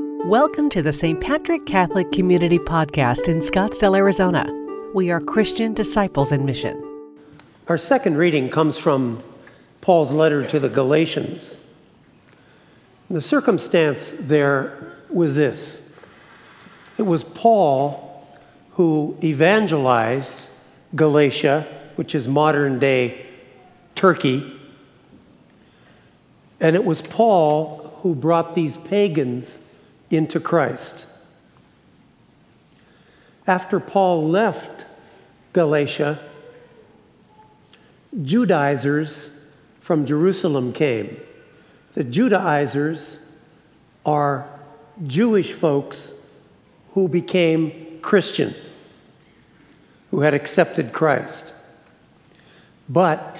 Welcome to the St. Patrick Catholic Community Podcast in Scottsdale, Arizona. We are Christian disciples in mission. Our second reading comes from Paul's letter to the Galatians. The circumstance there was this. It was Paul who evangelized Galatia, which is modern-day Turkey, and it was Paul who brought these pagans into Christ. After Paul left Galatia, Judaizers from Jerusalem came. The Judaizers are Jewish folks who became Christian, who had accepted Christ. But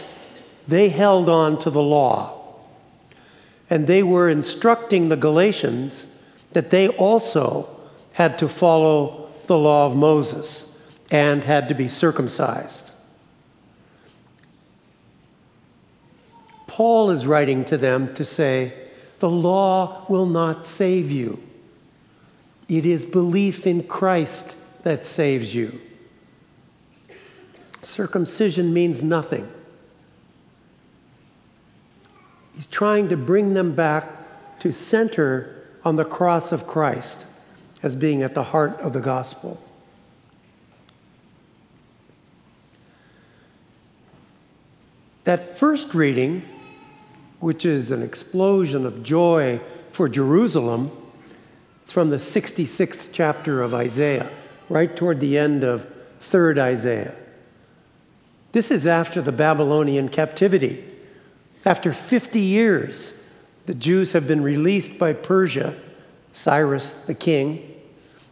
they held on to the law, and they were instructing the Galatians that they also had to follow the law of Moses and had to be circumcised. Paul is writing to them to say, the law will not save you. It is belief in Christ that saves you. Circumcision means nothing. He's trying to bring them back to center on the cross of Christ as being at the heart of the gospel. That first reading, which is an explosion of joy for Jerusalem, it's from the 66th chapter of Isaiah, right toward the end of 3rd Isaiah. This is after the Babylonian captivity. After 50 years, the Jews have been released by Persia, Cyrus the king,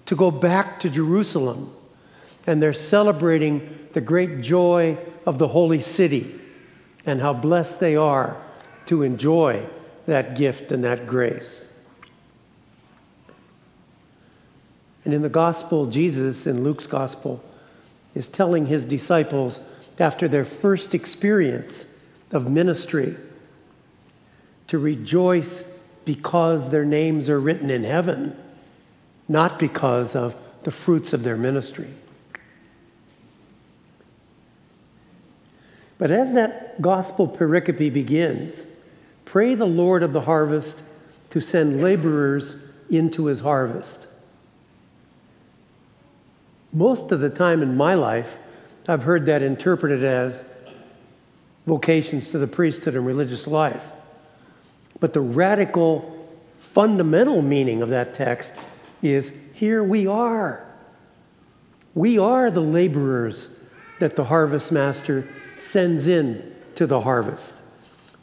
to go back to Jerusalem, and they're celebrating the great joy of the holy city and how blessed they are to enjoy that gift and that grace. And in the gospel, Jesus, in Luke's gospel, is telling his disciples after their first experience of ministry to rejoice because their names are written in heaven, not because of the fruits of their ministry. But as that gospel pericope begins, pray the Lord of the harvest to send laborers into his harvest. Most of the time in my life, I've heard that interpreted as vocations to the priesthood and religious life. But the radical, fundamental meaning of that text is, here we are. We are the laborers that the harvest master sends in to the harvest.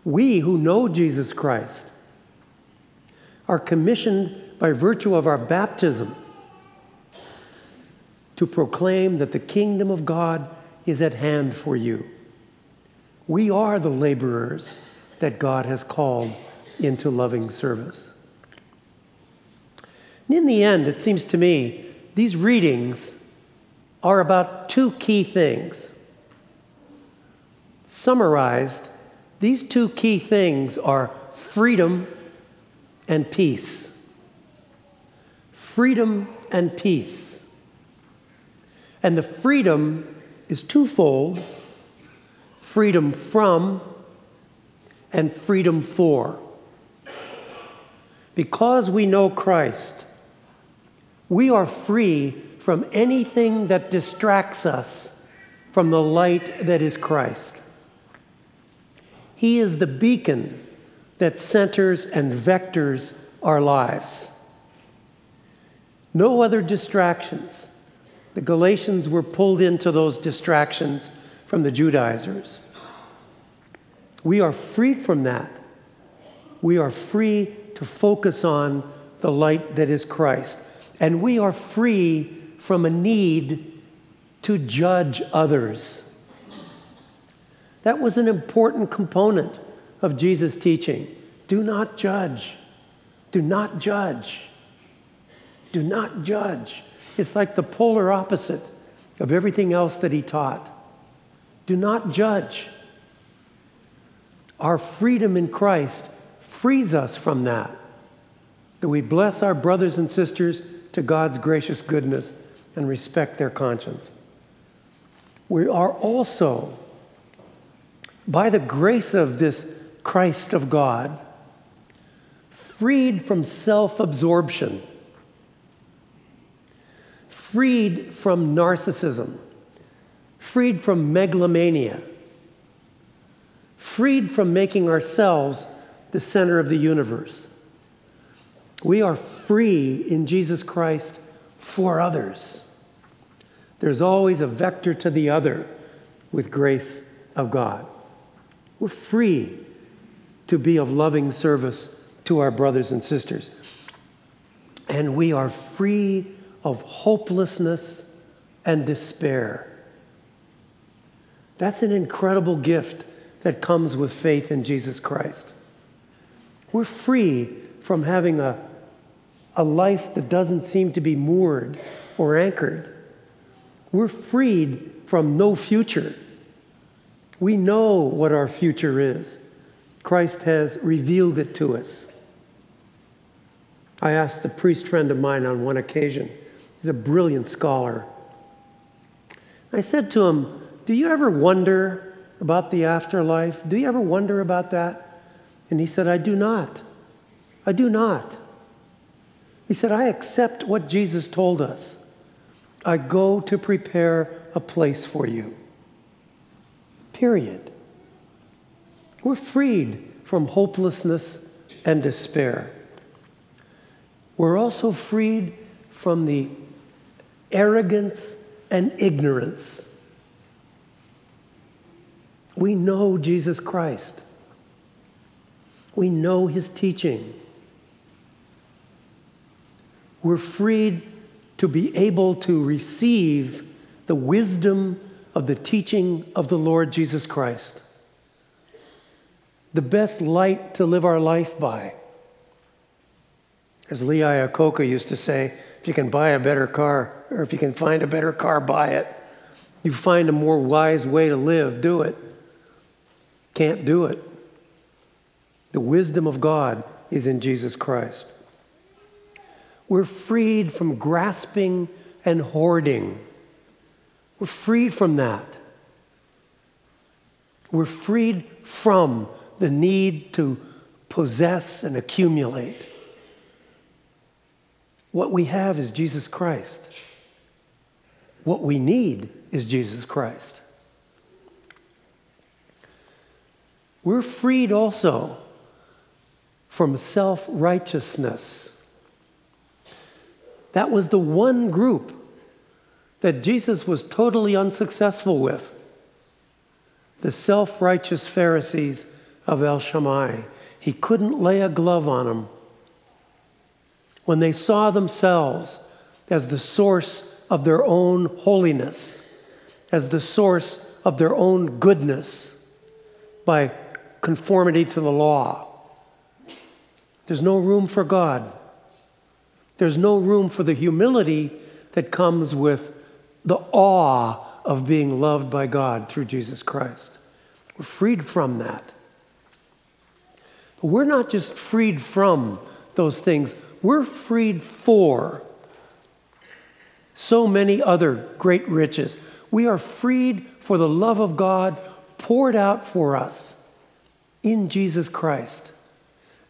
We who know Jesus Christ are commissioned by virtue of our baptism to proclaim that the kingdom of God is at hand for you. We are the laborers that God has called into loving service. And in the end, it seems to me, these readings are about two key things. Summarized, these two key things are freedom and peace. Freedom and peace. And the freedom is twofold: freedom from and freedom for. Because we know Christ, we are free from anything that distracts us from the light that is Christ. He is the beacon that centers and vectors our lives. No other distractions. The Galatians were pulled into those distractions from the Judaizers. We are free from that. We are free to focus on the light that is Christ. And we are free from a need to judge others. That was an important component of Jesus' teaching. Do not judge. Do not judge. Do not judge. It's like the polar opposite of everything else that he taught. Do not judge. Our freedom in Christ frees us from that. that we bless our brothers and sisters to God's gracious goodness and respect their conscience. We are also, by the grace of this Christ of God, freed from self-absorption, freed from narcissism, freed from megalomania, freed from making ourselves the center of the universe. We are free in Jesus Christ for others. There's always a vector to the other with grace of God. We're free to be of loving service to our brothers and sisters. And we are free of hopelessness and despair. That's an incredible gift that comes with faith in Jesus Christ. We're free from having a life that doesn't seem to be moored or anchored. We're freed from no future. We know what our future is. Christ has revealed it to us. I asked a priest friend of mine on one occasion. He's a brilliant scholar. I said to him, "Do you ever wonder about the afterlife? Do you ever wonder about that?" And he said, "I do not. I do not." He said, "I accept what Jesus told us. I go to prepare a place for you." Period. We're freed from hopelessness and despair. We're also freed from the arrogance and ignorance. We know Jesus Christ. We know his teaching. We're freed to be able to receive the wisdom of the teaching of the Lord Jesus Christ, the best light to live our life by. As Lee Iacocca used to say, if you can buy a better car, or if you can find a better car, buy it. You find a more wise way to live, do it. Can't do it. The wisdom of God is in Jesus Christ. We're freed from grasping and hoarding. We're freed from that. We're freed from the need to possess and accumulate. What we have is Jesus Christ. What we need is Jesus Christ. We're freed also from self-righteousness. That was the one group that Jesus was totally unsuccessful with. The self-righteous Pharisees of El Shemai. He couldn't lay a glove on them. When they saw themselves as the source of their own holiness, as the source of their own goodness by conformity to the law, there's no room for God. There's no room for the humility that comes with the awe of being loved by God through Jesus Christ. We're freed from that. But we're not just freed from those things. We're freed for so many other great riches. We are freed for the love of God poured out for us in Jesus Christ.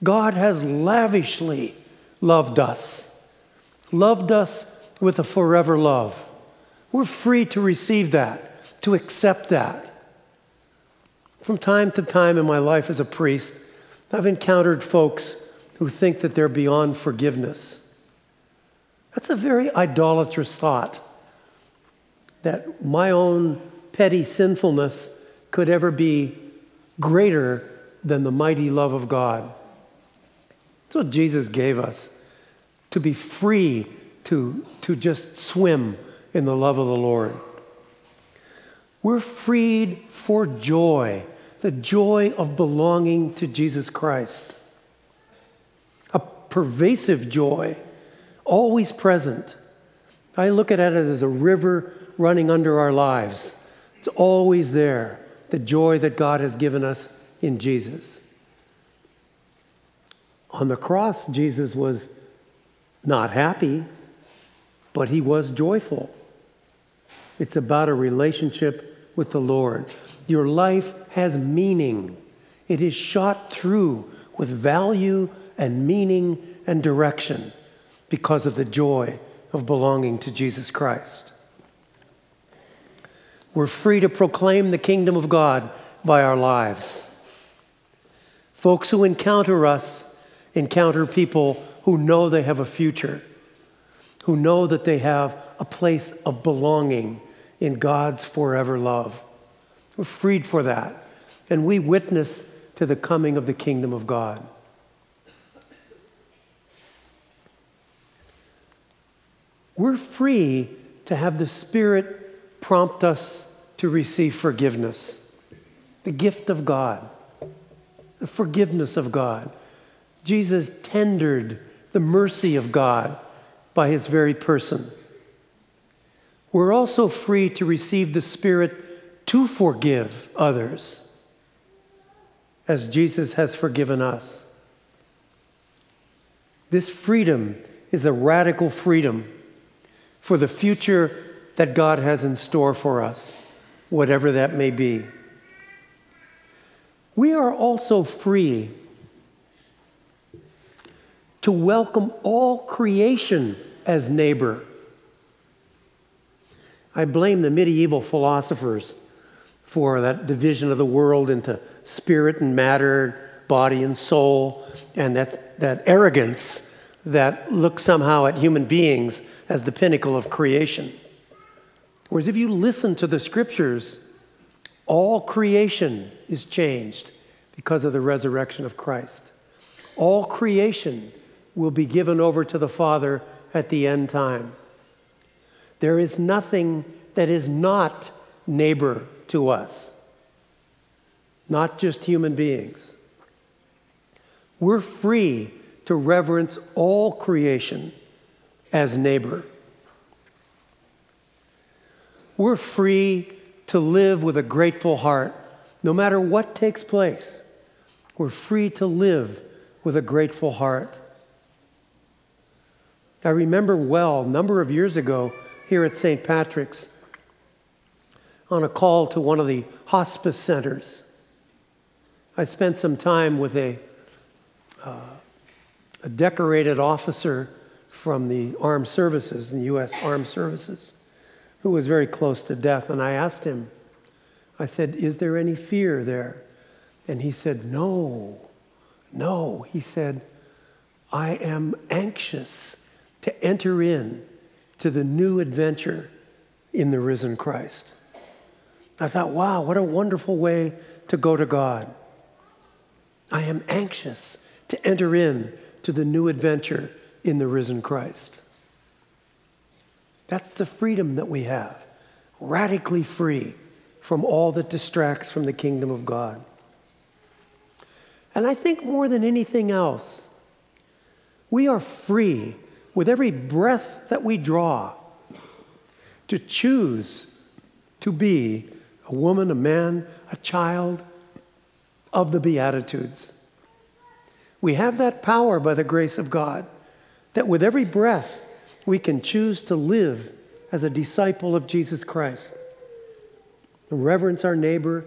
God has lavishly loved us with a forever love. We're free to receive that, to accept that. From time to time in my life as a priest, I've encountered folks who think that they're beyond forgiveness. That's a very idolatrous thought, that my own petty sinfulness could ever be greater than the mighty love of God. That's what Jesus gave us, to be free to just swim in the love of the Lord. We're freed for joy, the joy of belonging to Jesus Christ. A pervasive joy, always present. I look at it as a river running under our lives. It's always there, the joy that God has given us in Jesus. On the cross, Jesus was not happy, but he was joyful. It's about a relationship with the Lord. Your life has meaning. It is shot through with value and meaning and direction because of the joy of belonging to Jesus Christ. We're free to proclaim the kingdom of God by our lives. Folks who encounter us encounter people who know they have a future, who know that they have a place of belonging in God's forever love. We're freed for that, and we witness to the coming of the kingdom of God. We're free to have the Spirit prompt us to receive forgiveness, the gift of God, the forgiveness of God. Jesus tendered the mercy of God by his very person. We're also free to receive the Spirit to forgive others, as Jesus has forgiven us. This freedom is a radical freedom for the future that God has in store for us, whatever that may be. We are also free to welcome all creation as neighbor. I blame the medieval philosophers for that division of the world into spirit and matter, body and soul, and that arrogance that looks somehow at human beings as the pinnacle of creation. Whereas if you listen to the scriptures, all creation is changed because of the resurrection of Christ. All creation will be given over to the Father at the end time. There is nothing that is not neighbor to us, not just human beings. We're free to reverence all creation as neighbor. We're free to live with a grateful heart, no matter what takes place. We're free to live with a grateful heart. I remember well, a number of years ago, here at St. Patrick's, on a call to one of the hospice centers, I spent some time with a decorated officer from the armed services, the U.S. Armed Services, who was very close to death. And I asked him, I said, "Is there any fear there?" And he said, no. He said, "I am anxious to enter in to the new adventure in the risen Christ." I thought, wow, what a wonderful way to go to God. I am anxious to enter in to the new adventure in the risen Christ. That's the freedom that we have, radically free from all that distracts from the kingdom of God. And I think more than anything else, we are free with every breath that we draw to choose to be a woman, a man, a child of the Beatitudes. We have that power by the grace of God, that with every breath, we can choose to live as a disciple of Jesus Christ, reverence our neighbor,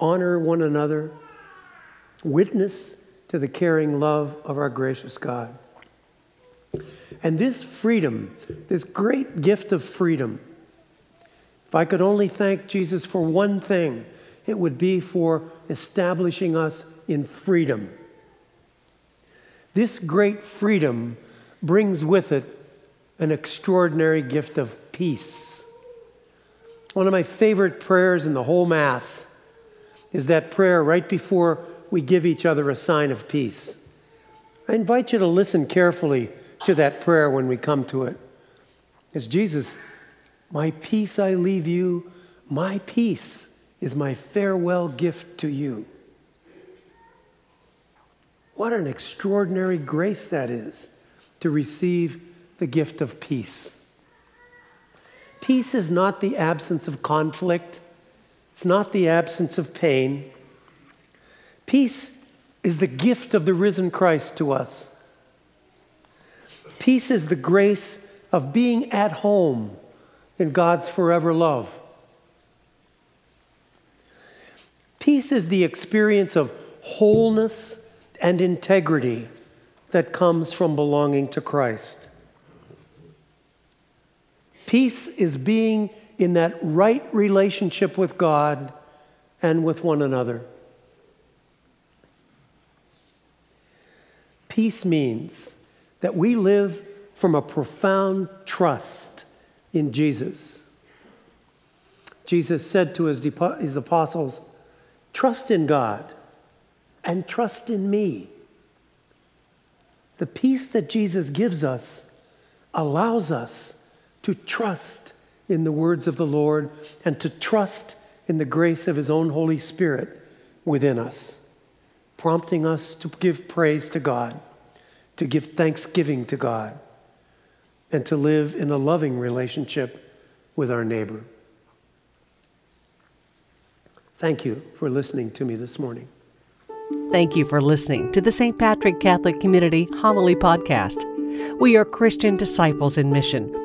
honor one another, witness to the caring love of our gracious God. And this freedom, this great gift of freedom, if I could only thank Jesus for one thing, it would be for establishing us in freedom. This great freedom brings with it an extraordinary gift of peace. One of my favorite prayers in the whole Mass is that prayer right before we give each other a sign of peace. I invite you to listen carefully to that prayer when we come to it. As Jesus, "My peace I leave you, my peace is my farewell gift to you." What an extraordinary grace that is, to receive the gift of peace. Peace is not the absence of conflict. It's not the absence of pain. Peace is the gift of the risen Christ to us. Peace is the grace of being at home in God's forever love. Peace is the experience of wholeness and integrity that comes from belonging to Christ. Peace is being in that right relationship with God and with one another. Peace means that we live from a profound trust in Jesus. Jesus said to his apostles, "Trust in God and trust in me." The peace that Jesus gives us allows us to trust in the words of the Lord and to trust in the grace of his own Holy Spirit within us, prompting us to give praise to God, to give thanksgiving to God, and to live in a loving relationship with our neighbor. Thank you for listening to me this morning. Thank you for listening to the St. Patrick Catholic Community Homily Podcast. We are Christian disciples in mission,